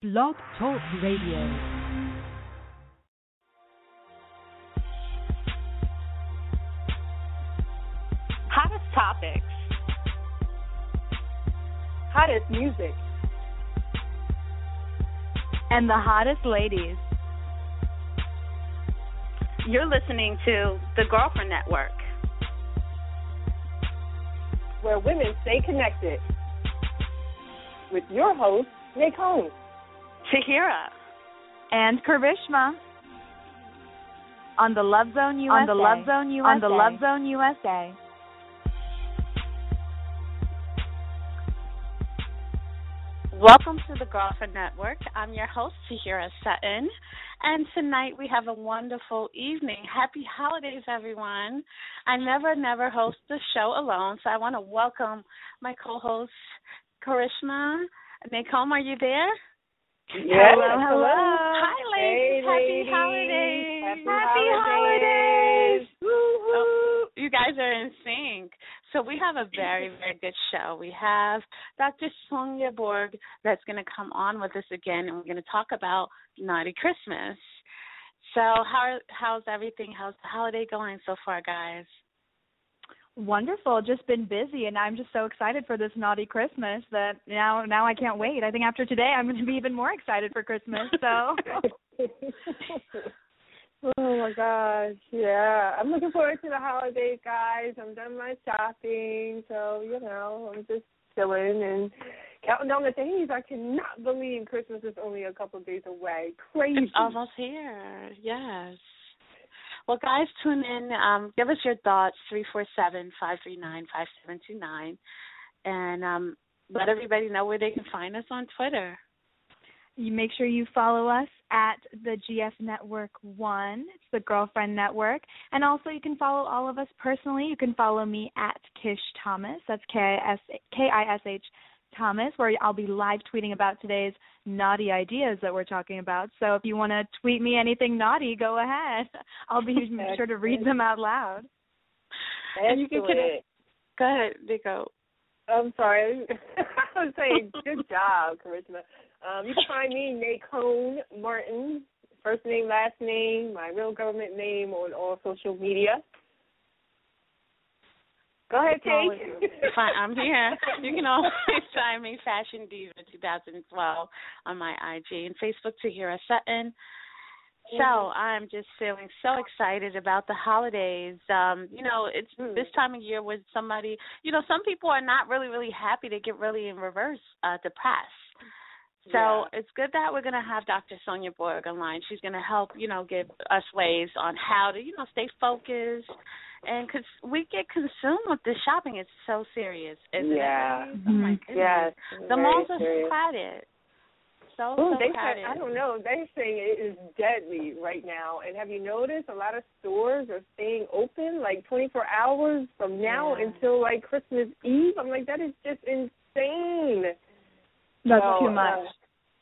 Blog Talk Radio. Hottest topics, hottest music, and the hottest ladies. You're listening to The Girlfriend Network, where women stay connected, with your host, Nacone, Taheerah, and Karishma on the Love Zone USA. On the Love Zone USA. Welcome to the Girlfriend Network. I'm your host, Taheerah Sutton, and tonight we have a wonderful evening. Happy holidays, everyone. I never host the show alone, so I want to welcome my co-host, Karishma. Nacone, are you there? Yes. Hello. Hi, ladies. Hey, ladies. Happy holidays. Happy holidays. Woo-hoo. Oh, you guys are in sync. So we have a very, very good show. We have Dr. Sonia Borg that's going to come on with us again, and we're going to talk about Naughty Christmas. So how's everything? How's the holiday going so far, guys? Wonderful. Just been busy, and I'm just so excited for this Naughty Christmas that now I can't wait. I think after today I'm going to be even more excited for Christmas. So. Oh, my gosh, yeah. I'm looking forward to the holidays, guys. I'm done my shopping, so, I'm just chilling and counting down the days. I cannot believe Christmas is only a couple of days away. Crazy. It's almost here, yes. Well, guys, tune in. Give us your thoughts, 347-539-5729, and let everybody know where they can find us on Twitter. You make sure you follow us at the GF Network 1. It's the Girlfriend Network. And also you can follow all of us personally. You can follow me at Kish Thomas. That's K-I-S-H Thomas, where I'll be live tweeting about today's naughty ideas that we're talking about. So if you want to tweet me anything naughty, go ahead. I'll be sure to read them out loud. And you can connect. Go ahead, Nico. I'm sorry. I was saying good job, Karishma. You can find me, Nacone Martin, first name, last name, my real government name on all social media. Go ahead, Kate. Fine, I'm here. You can always find me, Fashion Diva 2012, on my IG and Facebook, Taheerah Sutton. So I'm just feeling so excited about the holidays. It's this time of year when somebody, some people are not really, really happy. They get really in reverse depressed. So It's good that we're going to have Dr. Sonia Borg online. She's going to help, give us ways on how to, stay focused. And because we get consumed with this shopping. It's so serious, isn't it? Yeah. Oh, my goodness. Yes. The malls are crowded. So crowded. I don't know. They're saying it is deadly right now. And have you noticed a lot of stores are staying open, 24 hours from now until, Christmas Eve? I'm like, that is just insane. That's too much.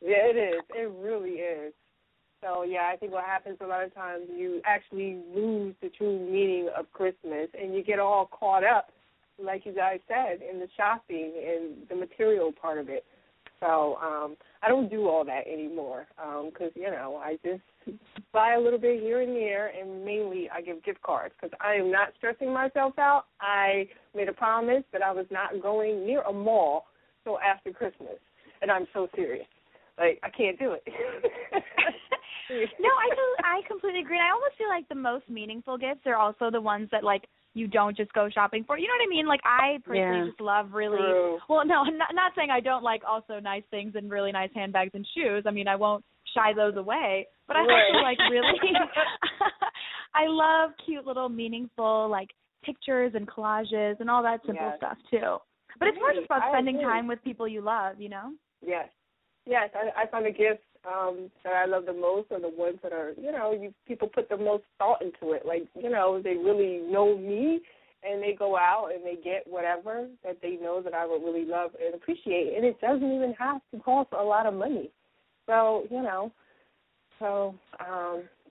Yeah, it is. It really is. So, I think what happens a lot of times, you actually lose the true meaning of Christmas, and you get all caught up, like you guys said, in the shopping and the material part of it. So I don't do all that anymore because, I just buy a little bit here and there, and mainly I give gift cards because I am not stressing myself out. I made a promise that I was not going near a mall till after Christmas. And I'm so serious. I can't do it. No, I completely agree. I almost feel like the most meaningful gifts are also the ones that, you don't just go shopping for. You know what I mean? I personally just love really – well, no, I'm not saying I don't like also nice things and really nice handbags and shoes. I mean, I won't shy those away. But I also really – I love cute little meaningful, pictures and collages and all that simple stuff too. But it's more just about spending time with people you love, Yes. Yes, I find the gifts that I love the most are the ones that are, people put the most thought into it. They really know me, and they go out and they get whatever that they know that I would really love and appreciate. And it doesn't even have to cost a lot of money. So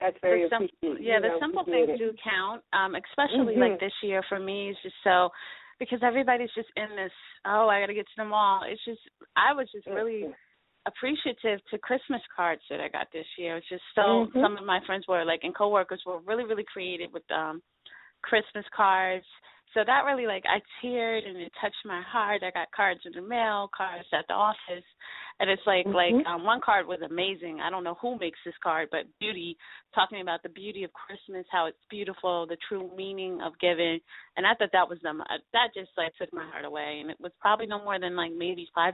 that's very appreciated. Yeah, the simple things do count, especially this year for me. It's just so... because everybody's just in this, I got to get to the mall. It's just, I was just really appreciative to Christmas cards that I got this year. It's just so some of my friends were like, and coworkers were really, really creative with Christmas cards. So that really, like, I teared and it touched my heart. I got cards in the mail, cards at the office, and it's like, one card was amazing. I don't know who makes this card, but beauty, talking about the beauty of Christmas, how it's beautiful, the true meaning of giving, and I thought that was that just like took my heart away, and it was probably no more than like maybe $5.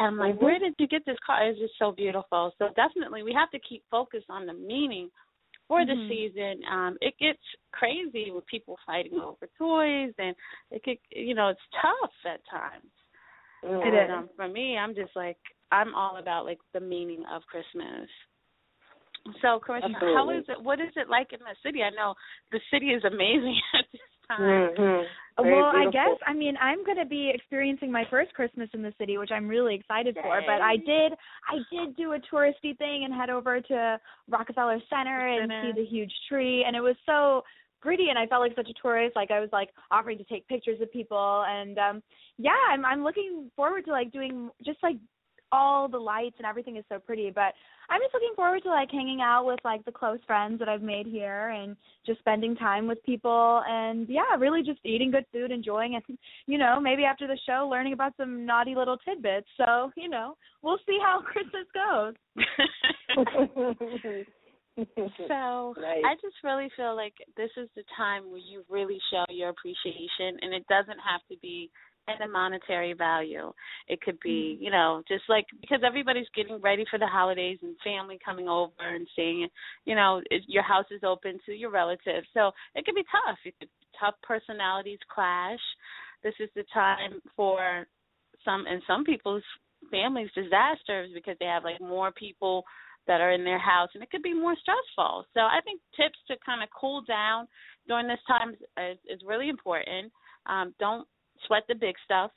And I'm like, where did you get this card? It's just so beautiful. So definitely, we have to keep focused on the meaning. For the season, it gets crazy with people fighting over toys, and it could, you know, it's tough at times. And for me, I'm just like, I'm all about like the meaning of Christmas. So, Karishma, how is it? What is it like in the city? I know the city is amazing at this time. Well, beautiful. I guess, I mean, I'm going to be experiencing my first Christmas in the city, which I'm really excited for. But I did do a touristy thing and head over to Rockefeller Center and see the huge tree, and it was so pretty, and I felt like such a tourist. Like, I was like offering to take pictures of people, and I'm looking forward to like doing just like all the lights and everything is so pretty, but I'm just looking forward to like hanging out with like the close friends that I've made here and just spending time with people and really just eating good food, enjoying it, you know, maybe after the show learning about some naughty little tidbits. So, you know, we'll see how Christmas goes. So I just really feel like this is the time where you really show your appreciation, and it doesn't have to be and a monetary value. It could be, you know, just like, because everybody's getting ready for the holidays and family coming over and saying, you know, your house is open to your relatives. So it could be tough. Tough personalities clash. This is the time for some people's families disasters because they have like more people that are in their house, and it could be more stressful. So I think tips to kind of cool down during this time is really important. Don't sweat the big stuff.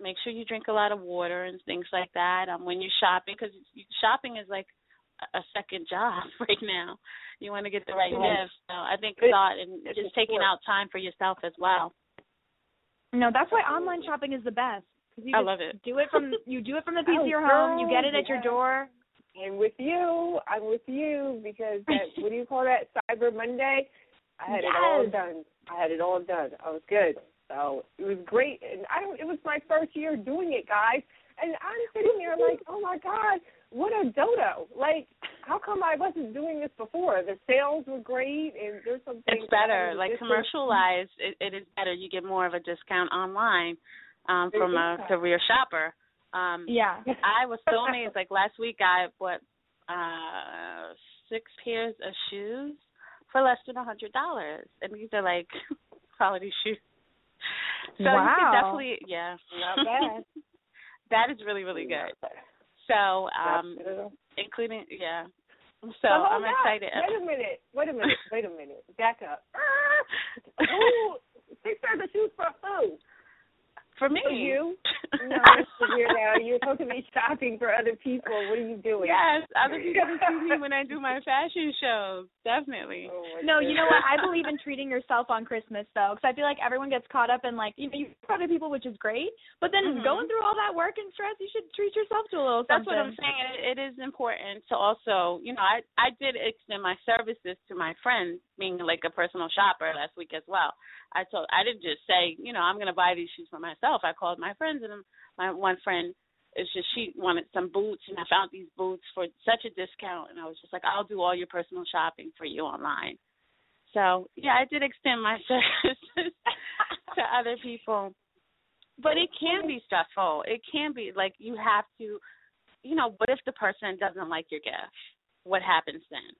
Make sure you drink a lot of water and things like that when you're shopping, because shopping is like a second job right now. You want to get the right gift. So I think thought and just taking out time for yourself as well. No, that's why online shopping is the best. I love it. You do it from the peace of your home. You get it at your door. I'm with you because that, what do you call that, Cyber Monday? I had it all done. I was good. So it was great, and it was my first year doing it, guys. And I'm sitting there like, oh my God, what a dodo! Like, how come I wasn't doing this before? The sales were great, and there's something. It's better, like commercialized. It is better. You get more of a discount online from a career shopper. I was so amazed. Like last week, I bought 6 pairs of shoes for less than $100, and these are like quality shoes. So you could definitely, not bad. That is really, really good. So, including, So I'm excited. Wait a minute. Back up. Six pairs of shoes for who? For me. For you? No, weird now. You're supposed to be shopping for other people. What are you doing? Yes, other people see me when I do my fashion shows. Definitely. You know what? I believe in treating yourself on Christmas, though, because I feel like everyone gets caught up in, like, you know, you treat other people, which is great, but then going through all that work and stress, you should treat yourself to a little something. That's what I'm saying. It is important to also, you know, I did extend my services to my friends, being like a personal shopper last week as well. I didn't just say, you know, I'm going to buy these shoes for myself. I called my friends, and my one friend, she wanted some boots, and I found these boots for such a discount, and I was just like, I'll do all your personal shopping for you online. So, I did extend my services to other people. But it can be stressful. It can be, like, you have to, you know, what if the person doesn't like your gift? What happens then?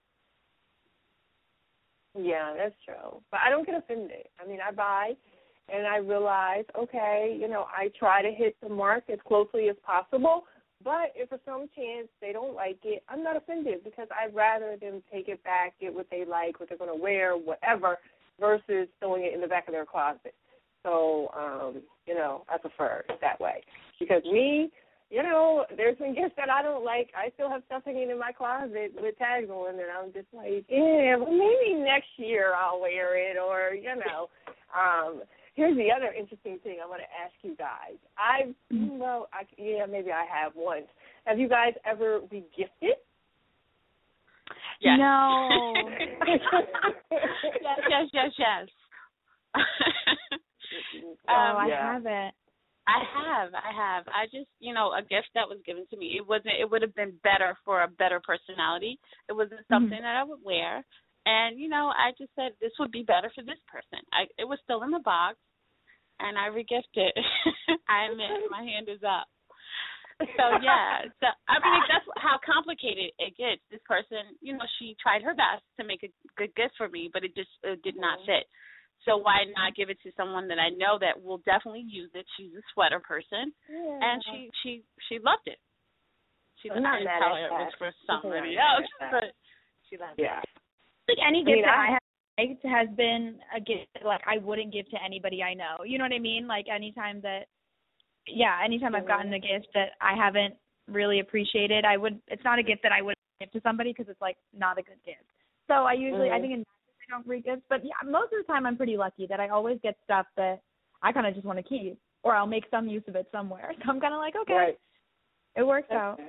Yeah, that's true. But I don't get offended. I mean, I buy, and I realize, okay, you know, I try to hit the mark as closely as possible. But if for some chance they don't like it, I'm not offended, because I'd rather them take it back, get what they like, what they're going to wear, whatever, versus throwing it in the back of their closet. So, you know, I prefer it that way. Because me, you know, there's some gifts that I don't like. I still have stuff hanging in my closet with tags on, and I'm just like, well, maybe next year I'll wear it, or, you know. Here's the other interesting thing I want to ask you guys. I maybe I have once, Have you guys ever regifted? Yes. No. yes. I haven't. I have. I just, a gift that was given to me. It would have been better for a better personality. It wasn't something that I would wear. And, I just said this would be better for this person. It was still in the box, and I regifted. I admit, my hand is up. So, yeah. So, I mean, that's how complicated it gets. This person, she tried her best to make a good gift for me, but it did not fit. So why not give it to someone that I know that will definitely use it? She's a sweater person, and she loved it. She loved it. I didn't tell her it was for somebody else, but she loved it. Like any gift that I have made has been a gift that, I wouldn't give to anybody I know. You know what I mean? Like anytime I've gotten a gift that I haven't really appreciated, it's not a gift that I would give to somebody because it's, not a good gift. So I usually, I think in I don't read gifts, but most of the time I'm pretty lucky that I always get stuff that I kind of just want to keep, or I'll make some use of it somewhere. So I'm kind of okay, it works out. Good.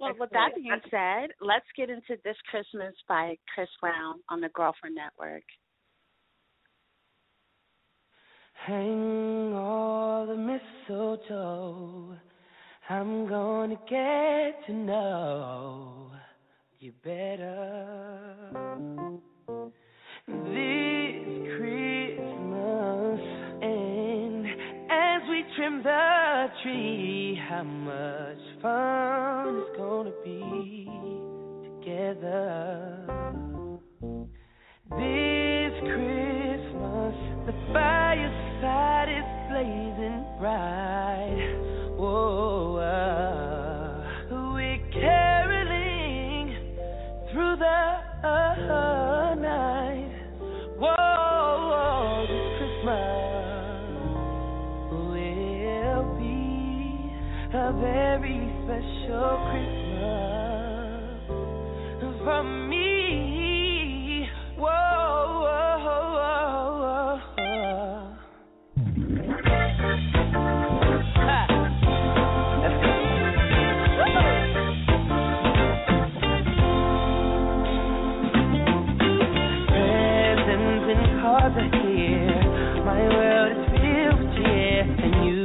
Well, with that being said, let's get into This Christmas by Chris Brown on the Girlfriend Network. Hang all the mistletoe, I'm gonna get to know you better. This Christmas, and as we trim the tree, how much fun it's gonna be together. This Christmas, the fireside is blazing bright. Whoa. Very special Christmas for me. Whoa, whoa, whoa, whoa. Presents and cards are here. My world is filled with cheer and you.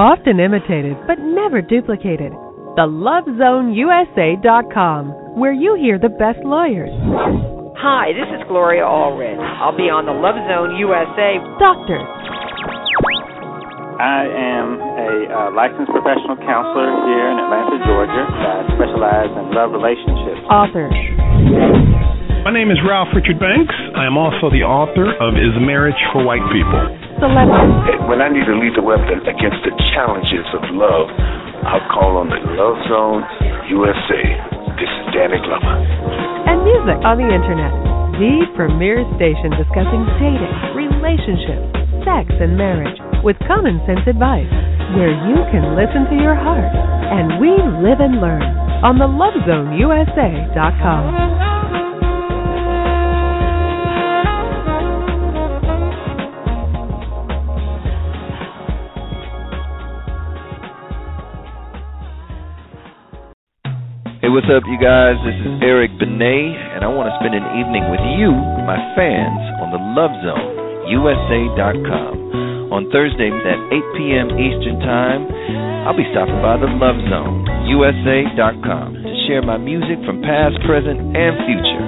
often imitated but never duplicated. The LoveZoneUSA.com, where you hear the best lawyers. Hi, this is Gloria Allred. I'll be on the Love Zone USA. Doctors. I am a licensed professional counselor here in Atlanta, Georgia. I specialize in love relationships. Authors. My name is Ralph Richard Banks. I am also the author of Is Marriage for White People? When I need to lead the weapon against the challenges of love, I'll call on the Love Zone USA. This is Danny Glover. And music on the Internet, the premier station discussing dating, relationships, sex, and marriage with common sense advice, where you can listen to your heart. And we live and learn on the LoveZoneUSA.com. Hey, what's up, you guys? This is Eric Benet, and I want to spend an evening with you, my fans, on the LoveZoneUSA.com. On Thursdays at 8 p.m. Eastern Time, I'll be stopping by the LoveZoneUSA.com to share my music from past, present, and future.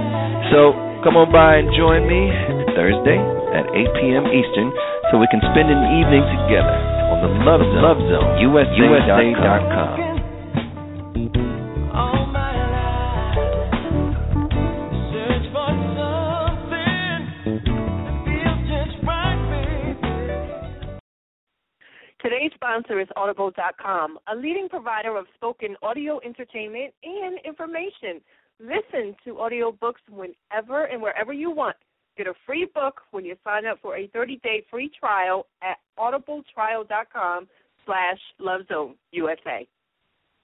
So come on by and join me Thursday at 8 p.m. Eastern so we can spend an evening together on the LoveZoneUSA.com. Sponsor is Audible.com, a leading provider of spoken audio entertainment and information. Listen to audiobooks whenever and wherever you want. Get a free book when you sign up for a 30-day free trial at audibletrial.com/LoveZoneUSA.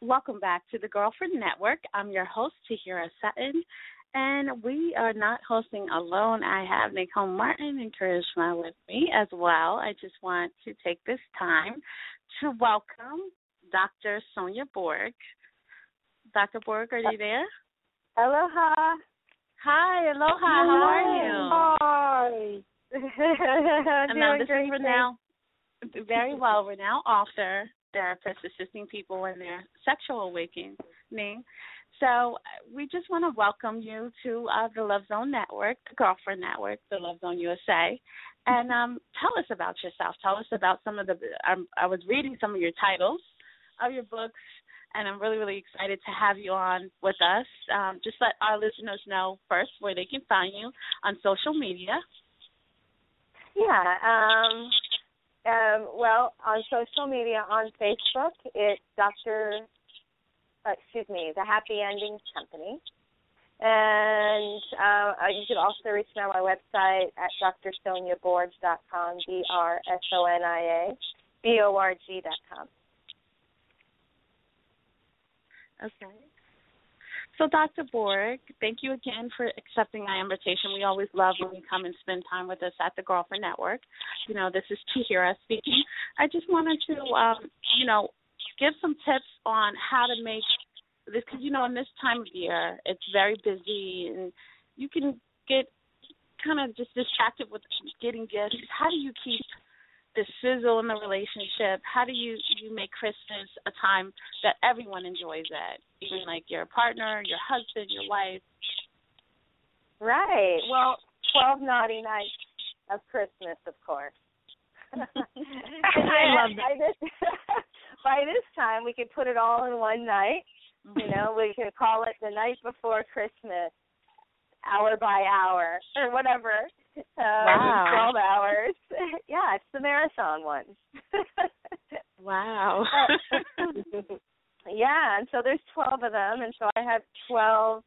Welcome back to the Girlfriend Network. I'm your host, Taheerah Sutton, and we are not hosting alone. I have Nacone Martin and Karishma with me as well. I just want to take this time to welcome Dr. Sonia Borg. Dr. Borg, are you there? Aloha. Hi, aloha. How are you? Hi. And now this is very well renowned author, therapist, assisting people in their sexual awakening. So we just want to welcome you to the Love Zone Network, the Girlfriend Network, the Love Zone USA. And tell us about yourself. Tell us about some of the I was reading some of your titles of your books, and I'm really, really excited to have you on with us. Just let our listeners know first where they can find you on social media. Yeah. Well, on social media, on Facebook, it's The Happy Endings Company. And you can also reach me on my website at drsoniaborg.com, drsoniaborg.com. Okay. So, Dr. Borg, thank you again for accepting my invitation. We always love when you come and spend time with us at the Girlfriend Network. You know, this is Taheerah speaking. I just wanted to, give some tips on how to make this, because, in this time of year, it's very busy, and you can get kind of just distracted with getting gifts. How do you keep the sizzle in the relationship? How do you make Christmas a time that everyone enjoys it, even like your partner, your husband, your wife? Right. Well, 12 naughty nights of Christmas, of course. I love that. By this time, we could put it all in one night. You know, we could call it the night before Christmas, hour by hour, or whatever. Wow. 12 hours. Yeah, it's the marathon one. Wow. Yeah, and so there's 12 of them, and so I have 12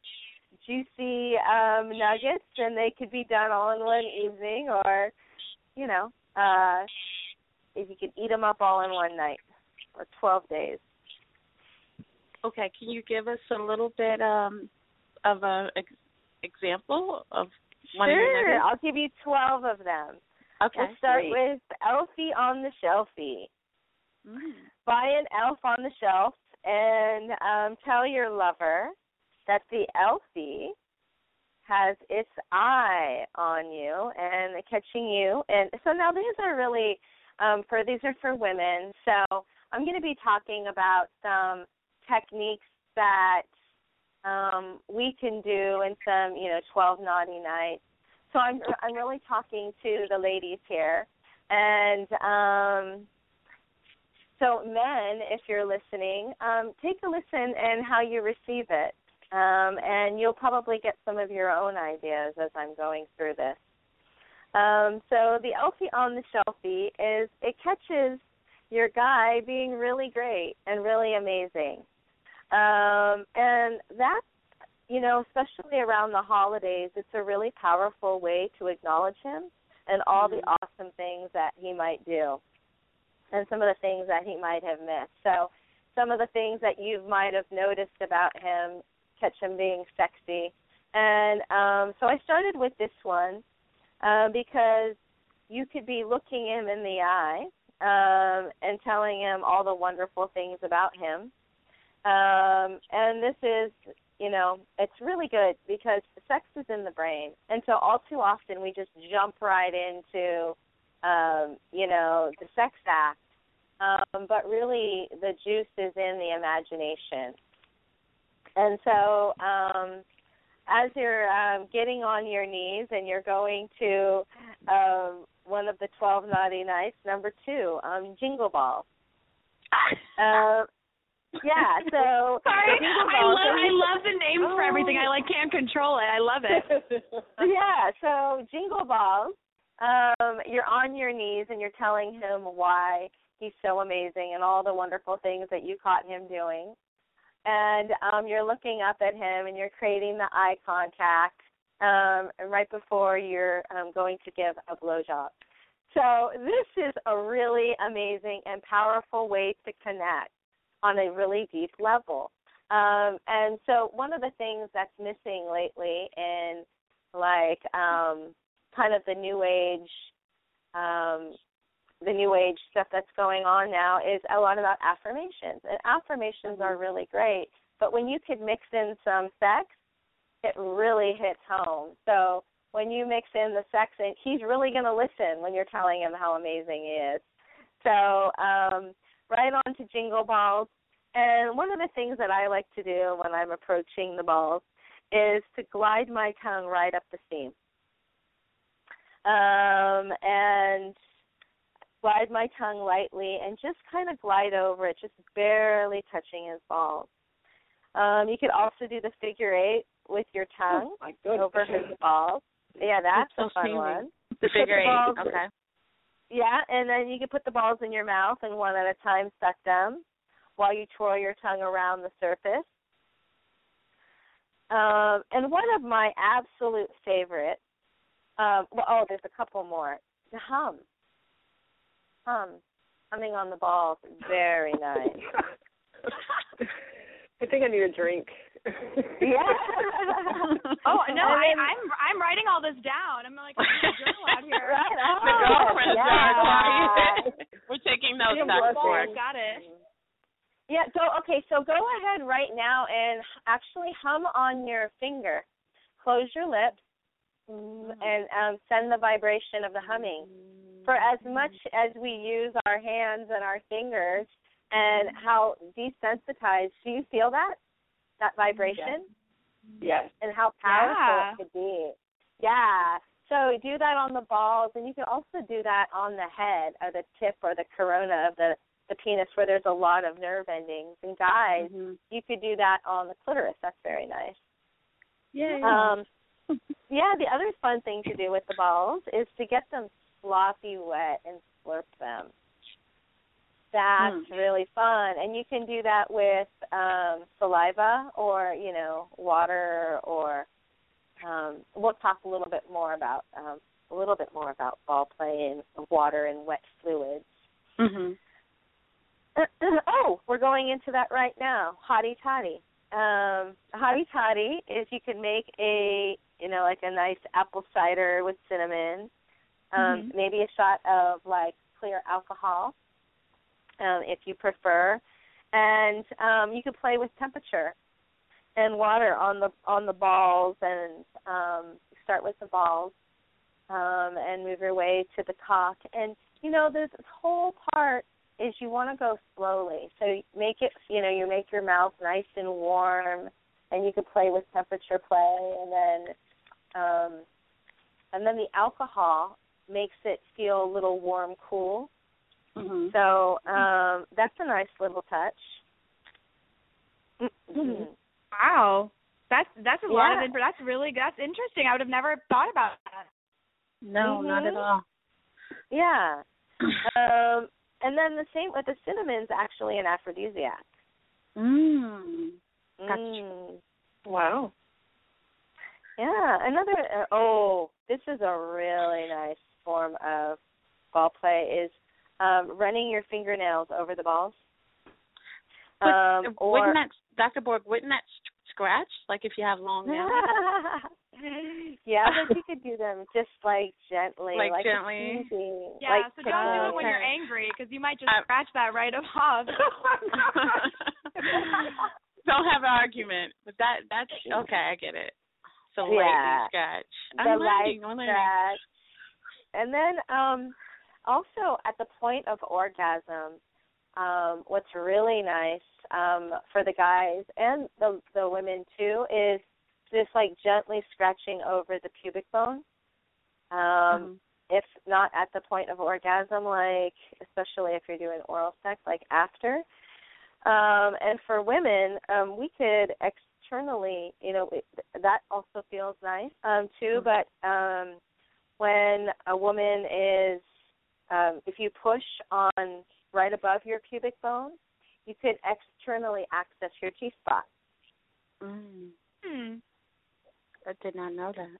juicy nuggets, and they could be done all in one evening, or, if you could eat them up all in one night. Or 12 days. Okay, can you give us a little bit of an example of one? Sure, I'll give you 12 of them. Okay. We'll start with Elfie on the Shelfie. Buy an elf on the shelf and tell your lover that the Elfie has its eye on you and catching you. And so now these are really, these are for women, so I'm going to be talking about some techniques that we can do in some, 12 naughty nights. So I'm really talking to the ladies here. And so men, if you're listening, take a listen and how you receive it. And you'll probably get some of your own ideas as I'm going through this. So the Elf on the Shelf is, it catches your guy being really great and really amazing. And that's, especially around the holidays, it's a really powerful way to acknowledge him and all the awesome things that he might do and some of the things that he might have missed. So some of the things that you might have noticed about him, catch him being sexy. And so I started with this one because you could be looking him in the eye and telling him all the wonderful things about him. And this is, it's really good because sex is in the brain. And so all too often we just jump right into, the sex act. But really the juice is in the imagination. And so as you're getting on your knees and you're going to one of the 12 naughty nights, number 2, Jingle Balls. Yeah, so sorry. I love the name for everything. I can't control it. I love it. Yeah, so Jingle Balls. You're on your knees and you're telling him why he's so amazing and all the wonderful things that you caught him doing. And you're looking up at him and you're creating the eye contact right before you're going to give a blowjob. So this is a really amazing and powerful way to connect on a really deep level. And so one of the things that's missing lately in kind of the new age stuff that's going on now is a lot about affirmations. And affirmations are really great, but when you could mix in some sex, it really hits home. So when you mix in the sex, and he's really going to listen when you're telling him how amazing he is. So right on to Jingle Balls. And one of the things that I like to do when I'm approaching the balls is to glide my tongue right up the seam. And glide my tongue lightly and just kind of glide over it, just barely touching his balls. You could also do the figure 8 with your tongue over his balls. Yeah, that's a fun one. The figure 8, okay. Yeah, and then you can put the balls in your mouth and one at a time suck them while you twirl your tongue around the surface. And one of my absolute favorites, there's a couple more. The hum. Humming on the balls, very nice. I think I need a drink. Yeah. Oh no, I'm writing all this down. I'm like, I'm journal out here. Right. Oh, the girlfriend network. Yeah. We're taking those notes. Got it. Yeah. So go ahead right now and actually hum on your finger. Close your lips and send the vibration of the humming. For as much as we use our hands and our fingers, and how desensitized, do you feel that? That vibration? Yes. And how powerful it could be. Yeah. So do that on the balls, and you can also do that on the head or the tip or the corona of the penis where there's a lot of nerve endings. And guys, you could do that on the clitoris. That's very nice. Yeah. Yeah, the other fun thing to do with the balls is to get them sloppy wet and slurp them. That's really fun. And you can do that with saliva or, water or we'll talk a little bit more about ball play and water and wet fluids. Mm-hmm. We're going into that right now. Hottie toddy. Hottie toddy is you can make a, a nice apple cider with cinnamon, maybe a shot of, clear alcohol. If you prefer, and you can play with temperature and water on the balls, and start with the balls, and move your way to the cock. And this whole part is you want to go slowly. So make it, you make your mouth nice and warm, and you can play with temperature play, and then the alcohol makes it feel a little warm, cool. Mm-hmm. So that's a nice little touch. Mm-hmm. Wow, that's a lot of that's interesting. I would have never thought about that. No, mm-hmm. Not at all. Yeah. And then the same with the cinnamon's actually an aphrodisiac. Gotcha. Wow. Yeah. This is a really nice form of ball play is running your fingernails over the balls. Dr. Borg, wouldn't that scratch? Like if you have long nails? Yeah, but you could do them just like gently. Like gently. Yeah, so don't do it when you're angry because you might just scratch that right off. Don't have an argument. But that's okay, I get it. So lightning scratch. I'm learning. And then also at the point of orgasm, what's really nice for the guys and the women too is just like gently scratching over the pubic bone. If not at the point of orgasm, like especially if you're doing oral sex, like after. And for women, we could externally, that also feels nice too. Mm-hmm. But when a woman is, if you push on right above your pubic bone, you could externally access your G-spot. I did not know that.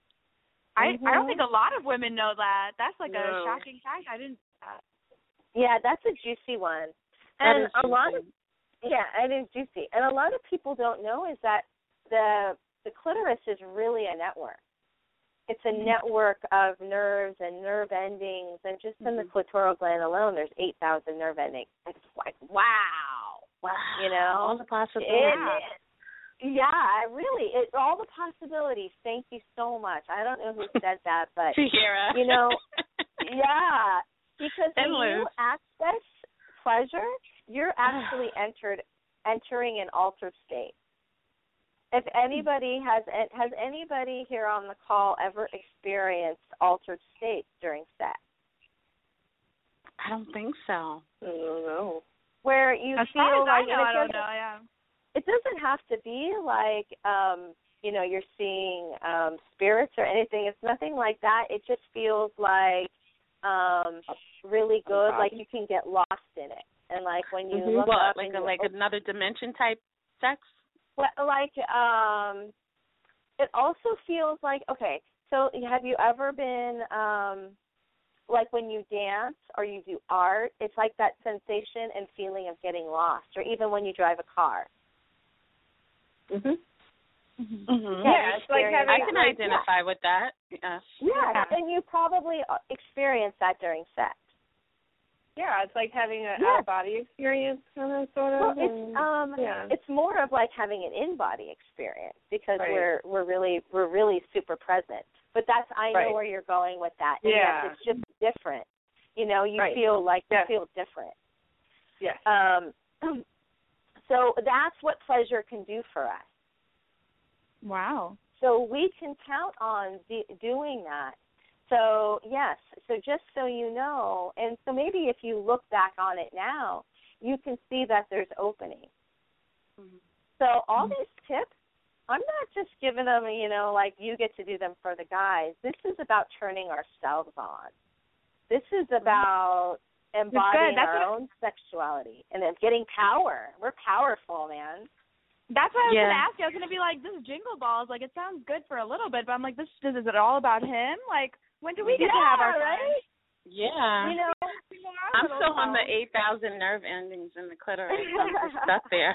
I don't think a lot of women know that. That's a shocking fact. I didn't know that. Yeah, that's a juicy one. And And a lot of people don't know is that the clitoris is really a network. It's a network of nerves and nerve endings, and just in the clitoral gland alone, there's 8,000 nerve endings. It's like, wow. All the possibilities. All the possibilities. Thank you so much. I don't know who said that, but, because when you access pleasure, you're actually entering an altered state. If anybody has anybody here on the call ever experienced altered states during sex? I don't think so. I don't know. Where you feel like it doesn't have to be like you're seeing spirits or anything. It's nothing like that. It just feels like really good, like you can get lost in it, and like when you look up another dimension type sex. It also feels like, okay, so have you ever been, when you dance or you do art, it's like that sensation and feeling of getting lost, or even when you drive a car. Yeah, it's like I can identify with that. Yeah, and you probably experience that during sex. Yeah, it's like having an out-of-body experience, sort of. Well, it's more of like having an in-body experience because we're really super present. But that's know where you're going with that. And it's just different. You feel like you feel different. Yes. So that's what pleasure can do for us. Wow. So we can count on doing that. So, yes, so just so you know, and so maybe if you look back on it now, you can see that there's opening. So all these tips, I'm not just giving them, you get to do them for the guys. This is about turning ourselves on. This is about embodying our own sexuality and then getting power. We're powerful, man. That's what I was going to ask you. I was going to be like, this jingle balls, it sounds good for a little bit, but I'm like, this is it all about him? When do we get to have our time? Yeah. I'm still on the 8,000 nerve endings in the clitoris. I'm just stuck there.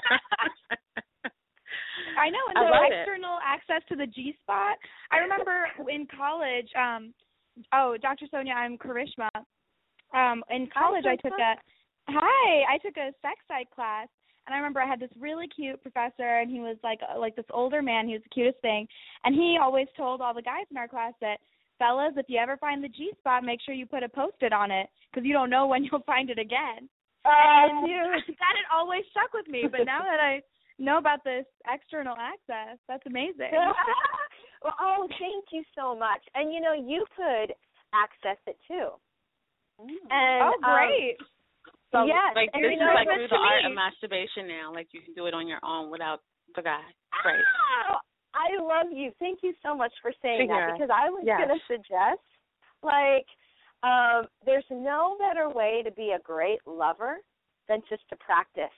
I know, and the external access to the G-spot. I remember in college, Dr. Sonia, I'm Karishma. In college I took a sex psych class. And I remember I had this really cute professor, and he was like this older man. He was the cutest thing. And he always told all the guys in our class that, fellas, if you ever find the G-spot, make sure you put a Post-it on it because you don't know when you'll find it again. That had always stuck with me, but now that I know about this external access, that's amazing. Well, oh, thank you so much. And, you know, you could access it, too. And, oh, great. So, yes. Like, this is like through the art of masturbation now. Like, you can do it on your own without the guy. Right. Oh, I love you. Thank you so much for saying that, because I was going to suggest, like, there's no better way to be a great lover than just to practice.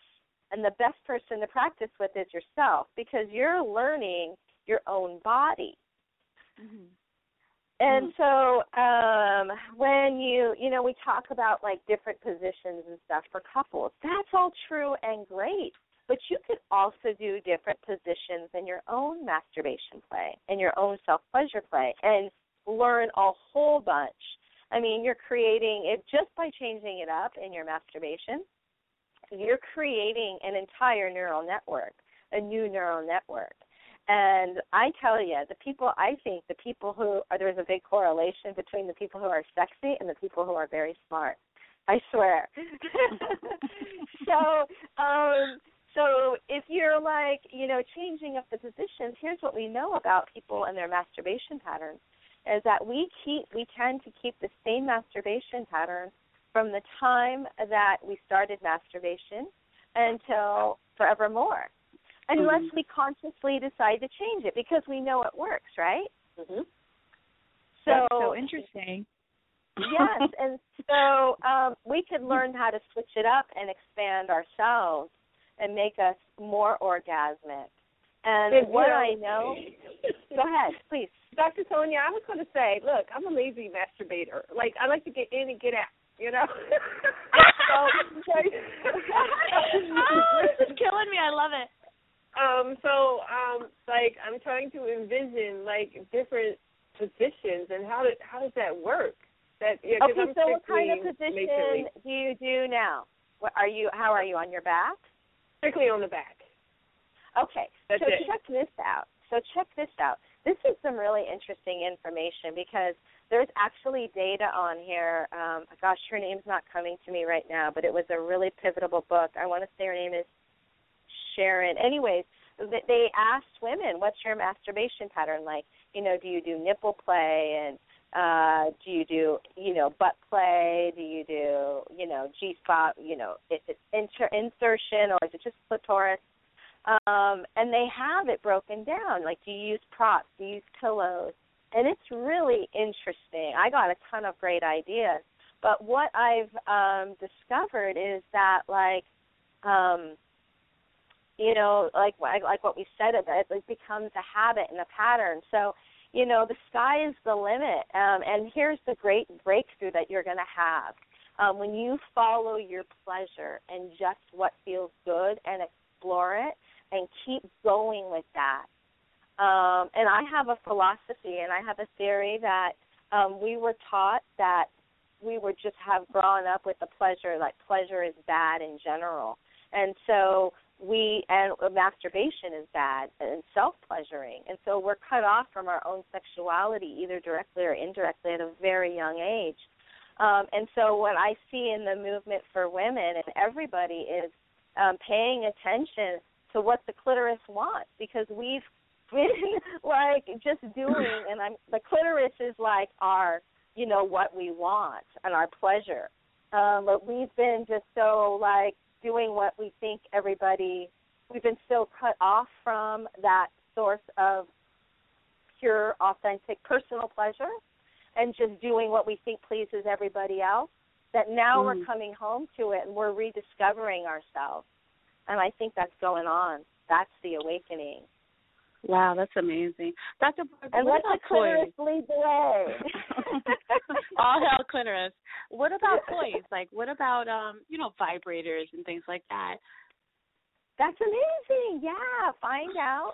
And the best person to practice with is yourself, because you're learning your own body. Mm-hmm. And so when you know, we talk about, like, different positions and stuff for couples, that's all true and great. But you could also do different positions in your own masturbation play and your own self-pleasure play and learn a whole bunch. I mean, you're creating it just by changing it up in your masturbation. You're creating an entire neural network, a new neural network. And I tell you, there's a big correlation between the people who are sexy and the people who are very smart. I swear. So if you're, like, you know, changing up the positions, here's what we know about people and their masturbation patterns, is that we tend to keep the same masturbation pattern from the time that we started masturbation until forevermore, unless we consciously decide to change it, because we know it works, right? Mm-hmm. That's so interesting. Yes, and so we could learn how to switch it up and expand ourselves and make us more orgasmic. And go ahead, please. Dr. Sonia, I was going to say, look, I'm a lazy masturbator. Like, I like to get in and get out. You know? Oh, this is killing me. I love it. So I'm trying to envision, like, different positions, and how does that work? So what kind of position do you do now? How are you, on your back? Strictly on the back. Okay. Check this out. This is some really interesting information, because there's actually data on here. Gosh, her name's not coming to me right now, but it was a really pivotal book. I want to say her name is Sharon. Anyways, they asked women, what's your masturbation pattern like? You know, do you do nipple play, and do you do, you know, butt play? Do you do, you know, G-spot? You know, if it's insertion, or is it just clitoris? And they have it broken down. Like, do you use props? Do you use pillows? And it's really interesting. I got a ton of great ideas. But what I've discovered is that, like, you know, like what we said about it becomes a habit and a pattern. So, you know, the sky is the limit. And here's the great breakthrough that you're going to have. When you follow your pleasure and just what feels good and explore it and keep going with that. And I have a philosophy, and I have a theory that we were taught that we would just have grown up with the pleasure, like pleasure is bad in general. And so masturbation is bad, and self-pleasuring. And so we're cut off from our own sexuality, either directly or indirectly, at a very young age. And so what I see in the movement for women and everybody is paying attention to what the clitoris wants, because we've been, like, just doing, and the clitoris is, like, our, you know, what we want and our pleasure. But we've been just so, like, doing what we think we've been so cut off from that source of pure, authentic, personal pleasure, and just doing what we think pleases everybody else, that now we're coming home to it and we're rediscovering ourselves. And I think that's going on. That's the awakening. Wow, that's amazing. Dr. Borg, and let the clitoris lead the way. All hell clitoris. What about toys? Like, what about, you know, vibrators and things like that? That's amazing. Yeah, find out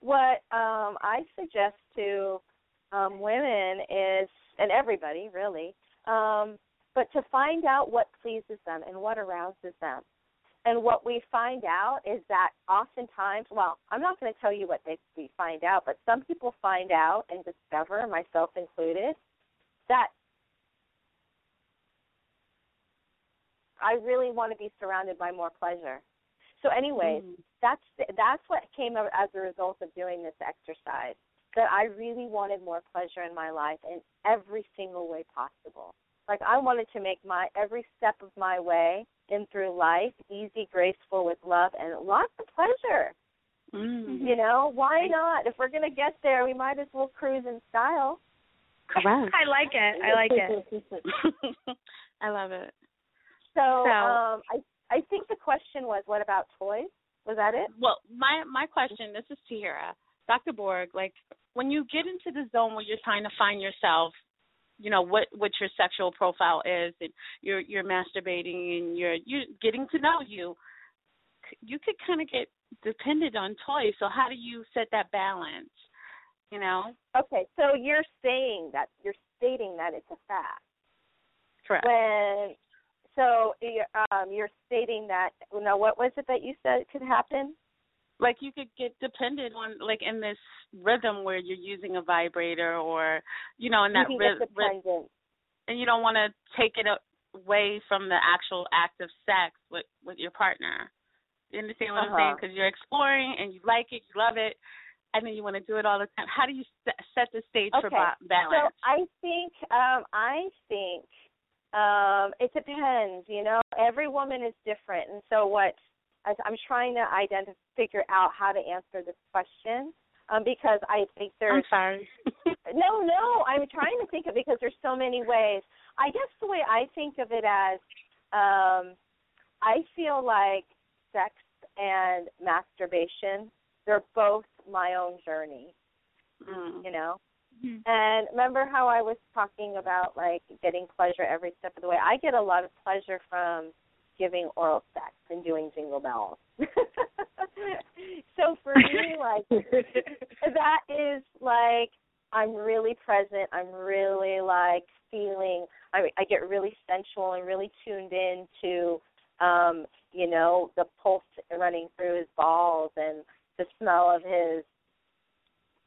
what I suggest to women is, and everybody really, but to find out what pleases them and what arouses them. And what we find out is that oftentimes, well, I'm not going to tell you what we find out, but some people find out and discover, myself included, that I really want to be surrounded by more pleasure. So anyways, that's what came up as a result of doing this exercise, that I really wanted more pleasure in my life in every single way possible. Like, I wanted to make my every step of my way in through life easy, graceful, with love, and lots of pleasure. Mm-hmm. You know, why not? If we're going to get there, we might as well cruise in style. Correct. I like it. I like it. I love it. So I think the question was, what about toys? Was that it? Well, my question, this is Taheerah. Dr. Borg, like, when you get into the zone where you're trying to find yourself, you know, what your sexual profile is, and you're masturbating and you're getting to know you, you could kind of get dependent on toys. So how do you set that balance, you know? Okay, so you're stating that it's a fact. Correct. You're stating that, you know, what was it that you said could happen? Like, you could get dependent on, like, in this rhythm where you're using a vibrator or, you know, in that rhythm. And you don't want to take it away from the actual act of sex with your partner. You understand what I'm saying? Because you're exploring and you like it, you love it, and then you want to do it all the time. How do you set the stage for balance? So I think it depends, you know. Every woman is different. And so what I'm trying to figure out how to answer this question because I think there's... I'm sorry. No, I'm trying to think of it because there's so many ways. I guess the way I think of it as I feel like sex and masturbation, they're both my own journey, you know? Mm-hmm. And remember how I was talking about, like, getting pleasure every step of the way? I get a lot of pleasure from giving oral sex and doing jingle bells. So for me, like, that is like, I'm really present. I'm really like feeling, I get really sensual and really tuned in to, you know, the pulse running through his balls and the smell of his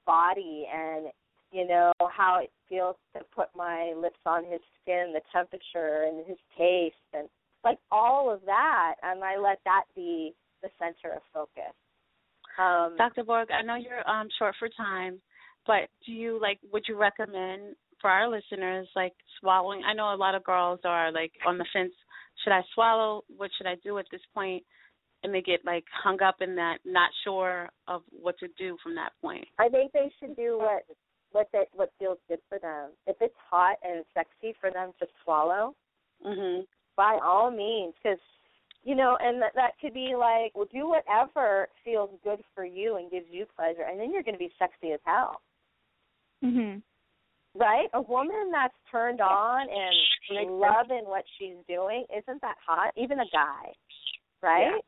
body and, you know, how it feels to put my lips on his skin, the temperature and his taste and, like, all of that, and I let that be the center of focus. Dr. Borg, I know you're short for time, but would you recommend for our listeners, like, swallowing? I know a lot of girls are, like, on the fence. Should I swallow? What should I do at this point? And they get, like, hung up in that, not sure of what to do from that point. I think they should do what feels good for them. If it's hot and sexy for them to swallow, mm-hmm. by all means, because, you know, and that could be like, well, do whatever feels good for you and gives you pleasure, and then you're going to be sexy as hell. Mm-hmm. Right? A woman that's turned on and loving what she's doing, isn't that hot? Even a guy, right?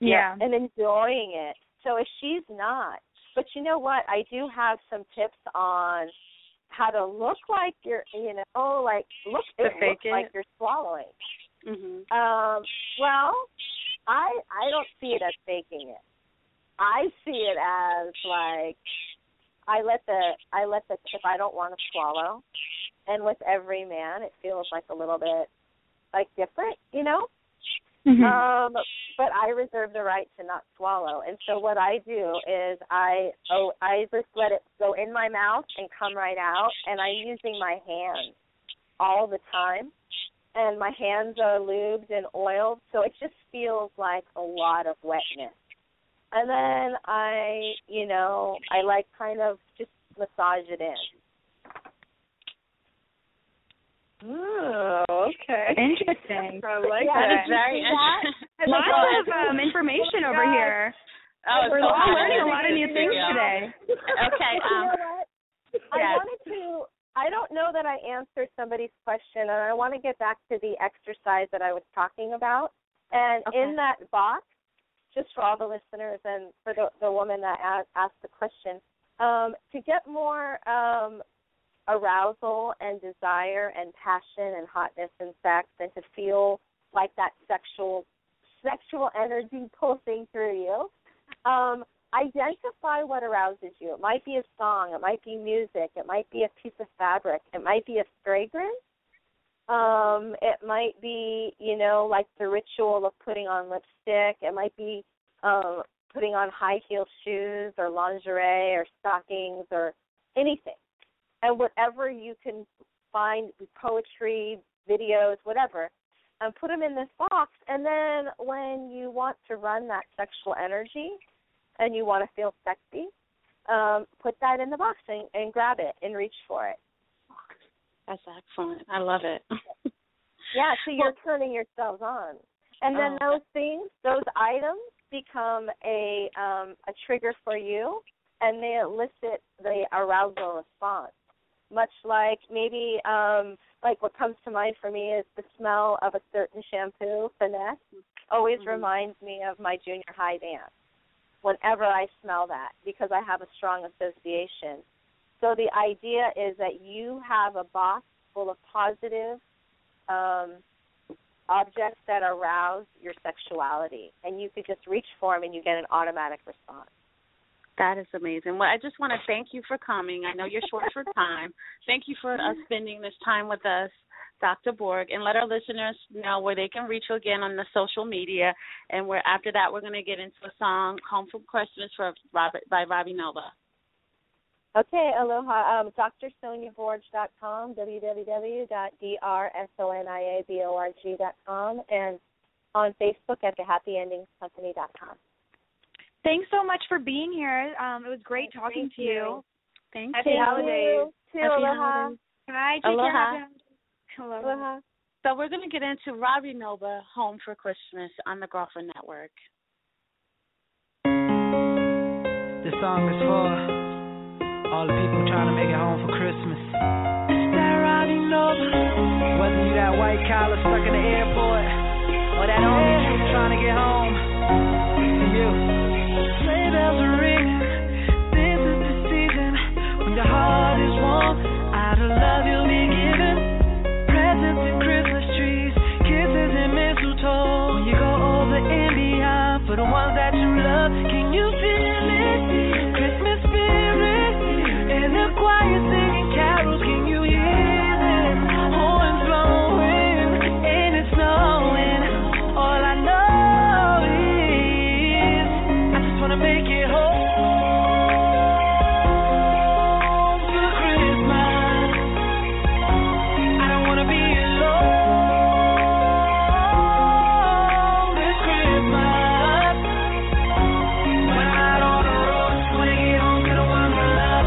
Yeah. And enjoying it. So if she's not, but you know what? I do have some tips on how to look like you're, you know, like, look like you're swallowing. Mm-hmm. Well, I don't see it as faking it. I see it as, like, I let the if I don't want to swallow, and with every man it feels like a little bit, like, different, you know? Mm-hmm. But I reserve the right to not swallow. And so what I do is I just let it go in my mouth and come right out, and I'm using my hands all the time. And my hands are lubed and oiled, so it just feels like a lot of wetness. And then I, you know, I like kind of just massage it in. Ooh, okay. Interesting. I like that. It's very interesting. Lots of information over here. Oh, we're all learning a lot of new things today. Okay. You know what? I don't know that I answered somebody's question, and I want to get back to the exercise that I was talking about. And in that box, just for all the listeners and for the woman that asked the question, to get more arousal and desire and passion and hotness and sex, and to feel like that sexual energy pulsing through you, identify what arouses you. It might be a song. It might be music. It might be a piece of fabric. It might be a fragrance. It might be, like the ritual of putting on lipstick. It might be putting on high-heeled shoes or lingerie or stockings or anything. And whatever you can find, poetry, videos, whatever, and put them in this box. And then when you want to run that sexual energy and you want to feel sexy, put that in the box and grab it and reach for it. That's excellent. I love it. Yeah, so you're turning yourselves on. And then those things, those items become a trigger for you, and they elicit the arousal response. Much like maybe what comes to mind for me is the smell of a certain shampoo, Finesse, always reminds me of my junior high dance whenever I smell that, because I have a strong association. So the idea is that you have a box full of positive objects that arouse your sexuality, and you could just reach for them and you get an automatic response. That is amazing. Well, I just want to thank you for coming. I know you're short for time. Thank you for spending this time with us, Dr. Borg, and let our listeners know where they can reach you again on the social media. And after that, we're going to get into a song, Home from Questions by Robbie Nova. Okay, aloha. DrSoniaBorg.com, www.drsoniaborg.com, and on Facebook at TheHappyEndingsCompany.com. Thanks so much for being here. It was great talking to you. Thank you. Happy holidays. Aloha. Hi, aloha. Aloha. So we're going to get into Robbie Nova, Home for Christmas, on the Girlfriend Network. This song is for all the people trying to make it home for Christmas. It's that Robbie Nova. Whether you that white collar stuck in the airport or that army troop trying to get home, it's to you. Sleigh bells are ringing. This is the season when your heart is warm. Out of love you'll be giving presents and Christmas trees, kisses and mistletoe. When you go over and beyond for the ones that you love, can you feel it? Christmas spirit. In the choir singing carols, can you hear them? Oh, it's blowing and it's snowing. All I know is I just want to make it home for Christmas. I don't want to be alone this Christmas. When I'm out on the road, I want to get home to the ones I love.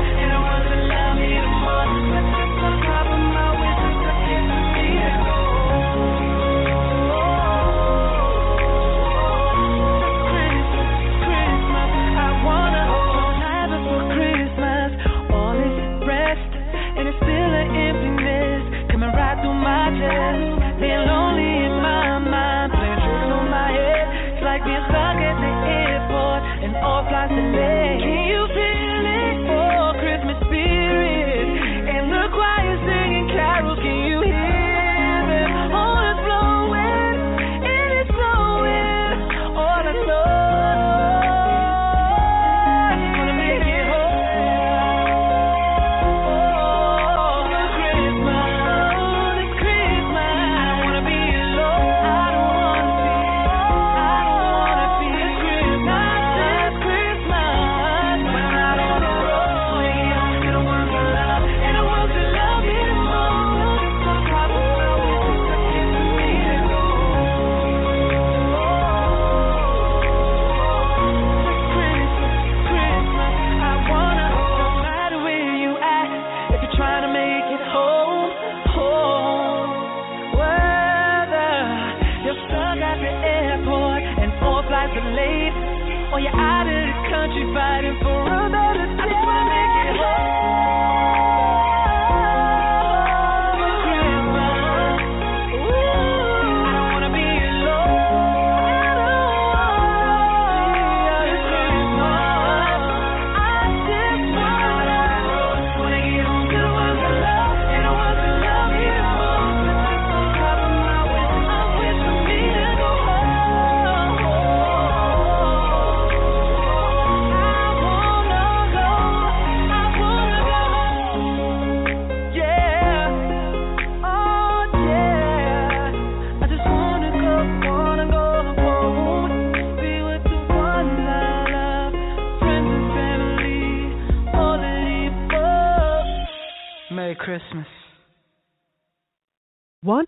Want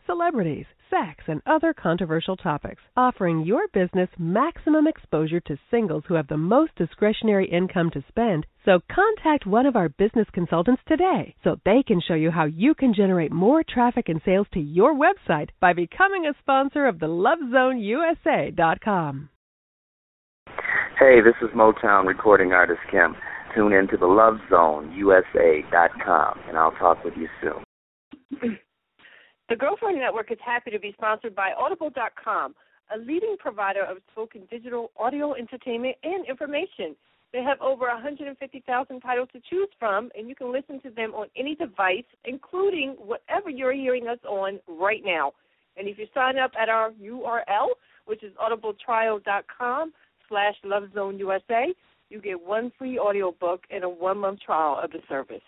celebrities, sex, and other controversial topics, offering your business maximum exposure to singles who have the most discretionary income to spend. So contact one of our business consultants today so they can show you how you can generate more traffic and sales to your website by becoming a sponsor of the LoveZoneUSA.com. Hey, this is Motown recording artist Kim. Tune in to the LoveZoneUSA.com, and I'll talk with you soon. The Girlfriend Network is happy to be sponsored by Audible.com, a leading provider of spoken digital audio entertainment and information. They have over 150,000 titles to choose from, and you can listen to them on any device, including whatever you're hearing us on right now. And if you sign up at our URL, which is audibletrial.com/LoveZoneUSA, you get one free audiobook and a one-month trial of the service.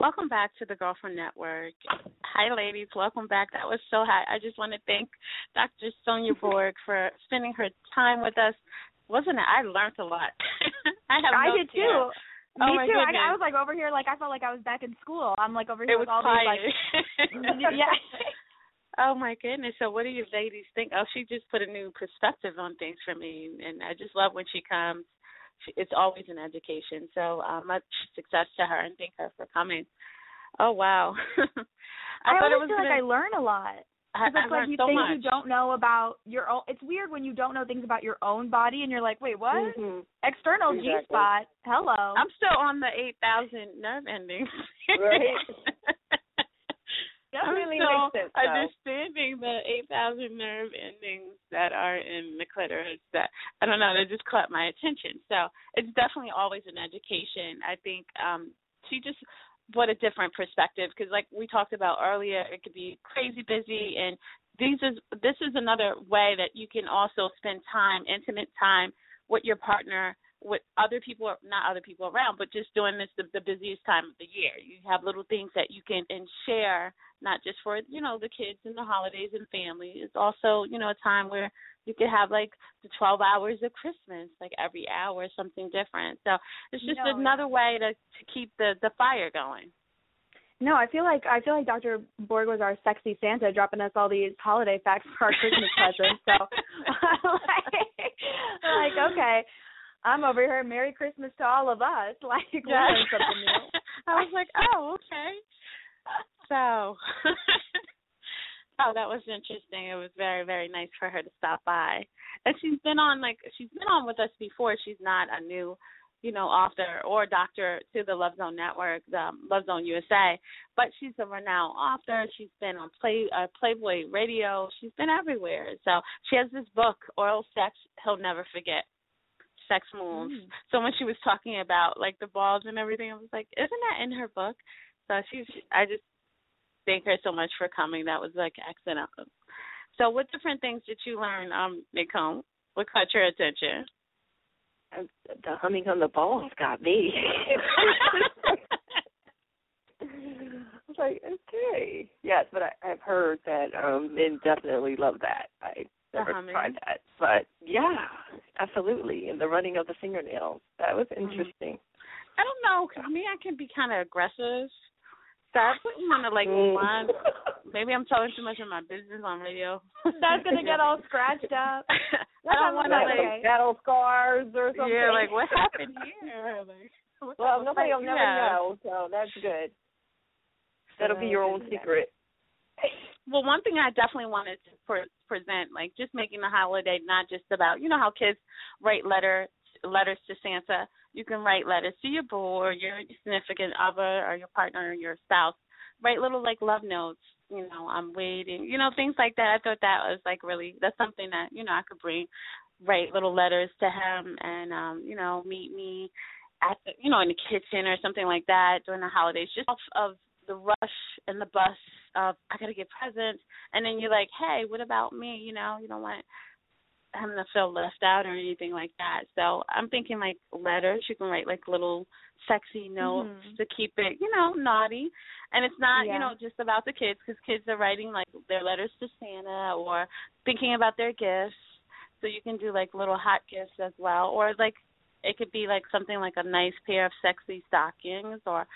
Welcome back to the Girlfriend Network. Hi, ladies. Welcome back. That was so hot. I just want to thank Dr. Sonia Borg for spending her time with us. Wasn't it? I learned a lot. I did too. Oh, me too. I was like over here, like I felt like I was back in school. I'm like over here with all these like. Yeah. Oh, my goodness. So what do you ladies think? Oh, she just put a new perspective on things for me, and I just love when she comes. It's always an education. So much success to her, and thank her for coming. Oh, wow. I always feel like I learn a lot. It's like you don't know about your own. It's weird when you don't know things about your own body, and you're like, wait, what? Mm-hmm. External exactly. G-spot. Hello. I'm still on the 8,000 nerve endings. Right. Definitely I'm still understanding the 8,000 nerve endings that are in the clitoris. That I don't know. They just caught my attention. So it's definitely always an education. I think she just brought a different perspective because, like we talked about earlier, it could be crazy busy, and this is another way that you can also spend time, intimate time, with your partner. With other people, not other people around, but just doing this the busiest time of the year. You have little things that you can and share, not just for, you know, the kids and the holidays and family. It's also, you know, a time where you could have, like, the 12 hours of Christmas, like every hour something different. So it's just another way to keep the fire going. No, I feel like Dr. Borg was our sexy Santa, dropping us all these holiday facts for our Christmas presents. So like, okay. I'm over here, Merry Christmas to all of us. Like, yeah. Learn something new. I was like, oh, okay. So, oh, that was interesting. It was very, very nice for her to stop by. And she's been on with us before. She's not a new, you know, author or doctor to the Love Zone Network, the Love Zone USA, but she's a renowned author. She's been on Playboy Radio. She's been everywhere. So she has this book, Oral Sex, He'll Never Forget. Sex moves. Mm. So when she was talking about like the balls and everything, I was like, isn't that in her book? So I just thank her so much for coming. That was like excellent. So what different things did you learn, Nacone? What caught your attention? The humming on the balls got me. I was like, okay. Yes, but I've heard that men definitely love that. Never tried that, but yeah, absolutely. And the running of the fingernails, that was interesting. I don't know, because me, I can be kind of aggressive, so I wouldn't want to like run. Maybe I'm telling too much of my business on radio. That's gonna get all scratched up. I don't want to like battle scars or something. Yeah, like what happened here? Like, well, nobody will never know, so that's good. That'll be your own secret. Well, one thing I definitely wanted to present, like just making the holiday not just about, you know how kids write letters to Santa. You can write letters to your boo or your significant other or your partner or your spouse. Write little like love notes you know, I'm waiting, you know, things like that. I thought that was like really, that's something that, you know, I could bring, write little letters to him and, you know, meet me at the, you know, in the kitchen or something like that during the holidays, just off of the rush and the bus of I got to get presents. And then you're like, hey, what about me? You know, you don't want him to feel left out or anything like that. So I'm thinking like letters. You can write like little sexy notes to keep it, you know, naughty. And it's not, you know, just about the kids, because kids are writing like their letters to Santa or thinking about their gifts. So you can do like little hot gifts as well. Or like it could be like something like a nice pair of sexy stockings or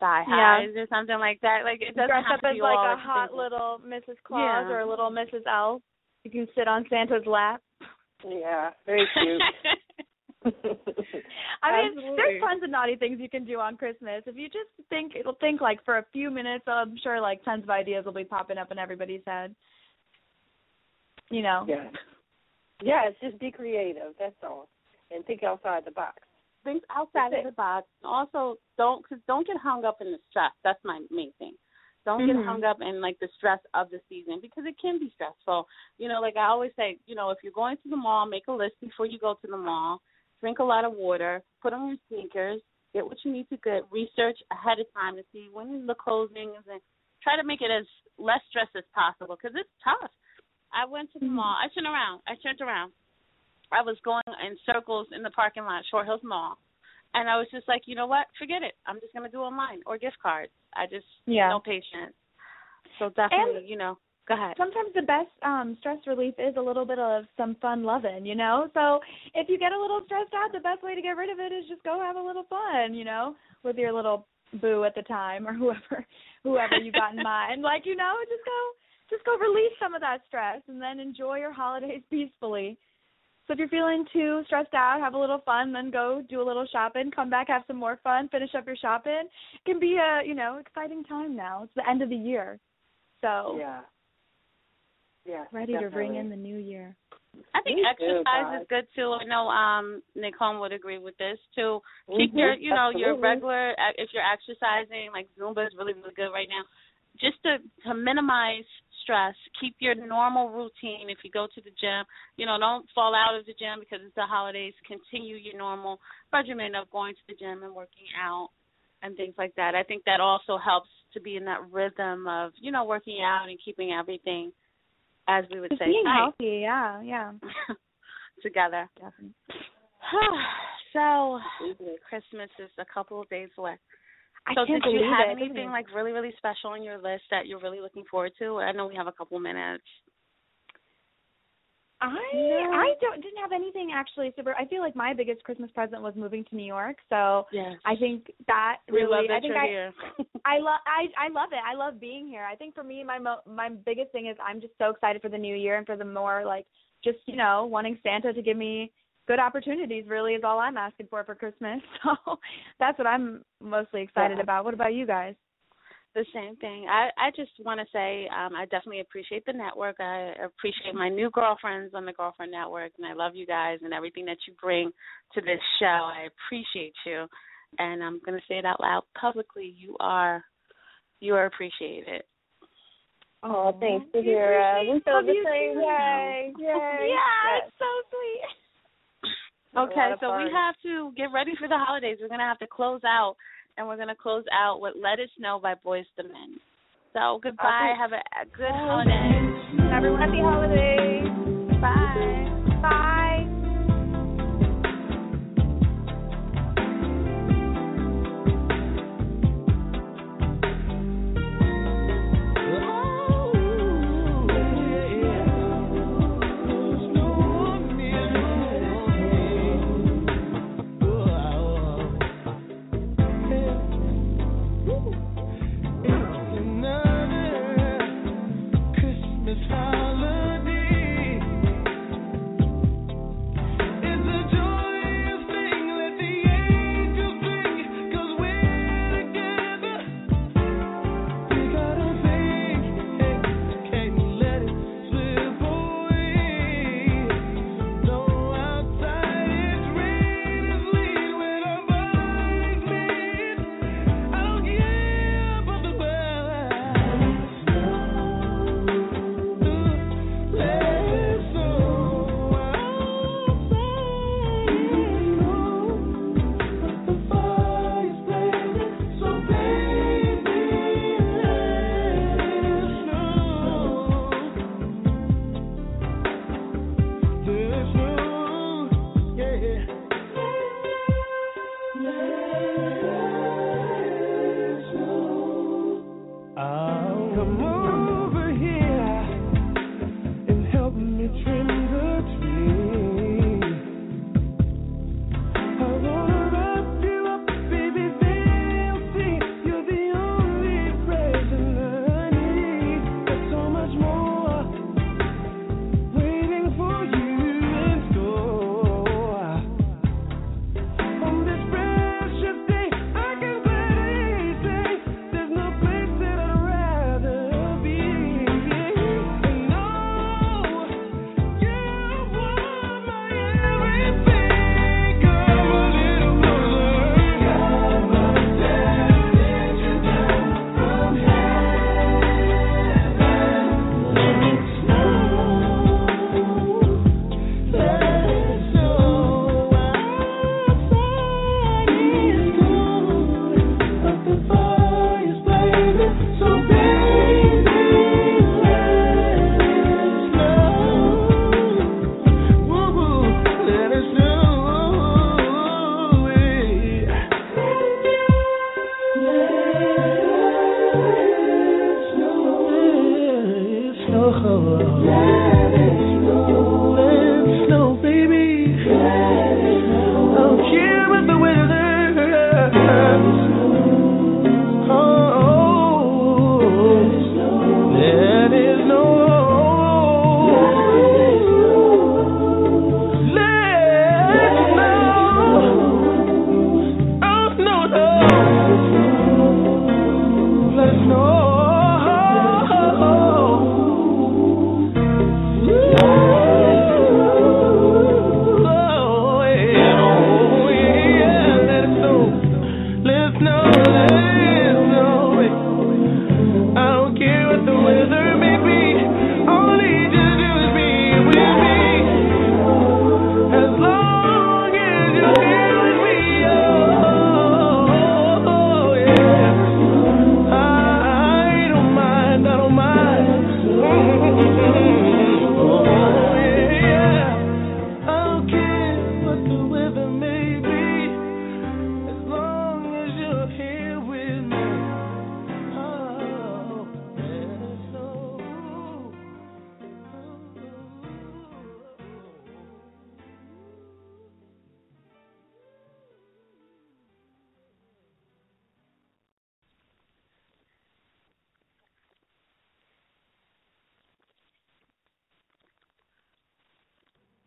thigh highs or something like that. Like it doesn't have to be all dress up as like a hot little Mrs. Claus or a little Mrs. Elf. You can sit on Santa's lap. Yeah, very cute. I mean, there's tons of naughty things you can do on Christmas. If you just think, it'll think like for a few minutes, I'm sure like tons of ideas will be popping up in everybody's head. You know? Yeah. Yes, just be creative, that's all, and think outside the box. Think outside of the box. Also, don't get hung up in the stress. That's my main thing. Don't get hung up in, like, the stress of the season, because it can be stressful. You know, like I always say, you know, if you're going to the mall, make a list before you go to the mall, drink a lot of water, put on your sneakers, get what you need to get, research ahead of time to see when the closing is, and try to make it as less stress as possible, because it's tough. I went to the mall. I turned around. I was going in circles in the parking lot, Short Hills Mall. And I was just like, you know what? Forget it. I'm just going to do online or gift cards. I just, no patience. So definitely, and, you know, go ahead. Sometimes the best stress relief is a little bit of some fun loving, you know? So if you get a little stressed out, the best way to get rid of it is just go have a little fun, you know, with your little boo at the time or whoever you got in mind. Like, you know, just go release some of that stress and then enjoy your holidays peacefully. So if you're feeling too stressed out, have a little fun, then go do a little shopping, come back, have some more fun, finish up your shopping. It can be a, you know, exciting time now. It's the end of the year. So ready definitely to bring in the new year. I think exercise is good, too. I know Nacone would agree with this, too. Keep your, you know, your regular, if you're exercising, like Zumba is really, really good right now. Just to minimize stress, keep your normal routine. If you go to the gym, you know, don't fall out of the gym because it's the holidays. Continue your normal regimen of going to the gym and working out and things like that. I think that also helps to be in that rhythm of, you know, working out and keeping everything, as we would say, being healthy, together. Definitely. So Christmas is a couple of days away. So did you have anything like really, really special on your list that you're really looking forward to? I know we have a couple minutes. I didn't have anything actually super. I feel like my biggest Christmas present was moving to New York. So I think that I love it. I love being here. I think for me, my biggest thing is I'm just so excited for the new year and for the more like just, you know, wanting Santa to give me good opportunities really is all I'm asking for Christmas. So that's what I'm mostly excited about. What about you guys? The same thing. I just want to say I definitely appreciate the network. I appreciate my new girlfriends on the Girlfriend Network, and I love you guys and everything that you bring to this show. I appreciate you, and I'm going to say it out loud publicly. You are appreciated. Oh, thanks, Taheerah. We feel the same way. Yay. Yeah, it's so sweet. Okay, so we have to get ready for the holidays. We're going to have to close out, and we're going to close out with Let It Snow by Boyz II Men. So goodbye. Have a good holiday. Everyone, happy holidays. Bye.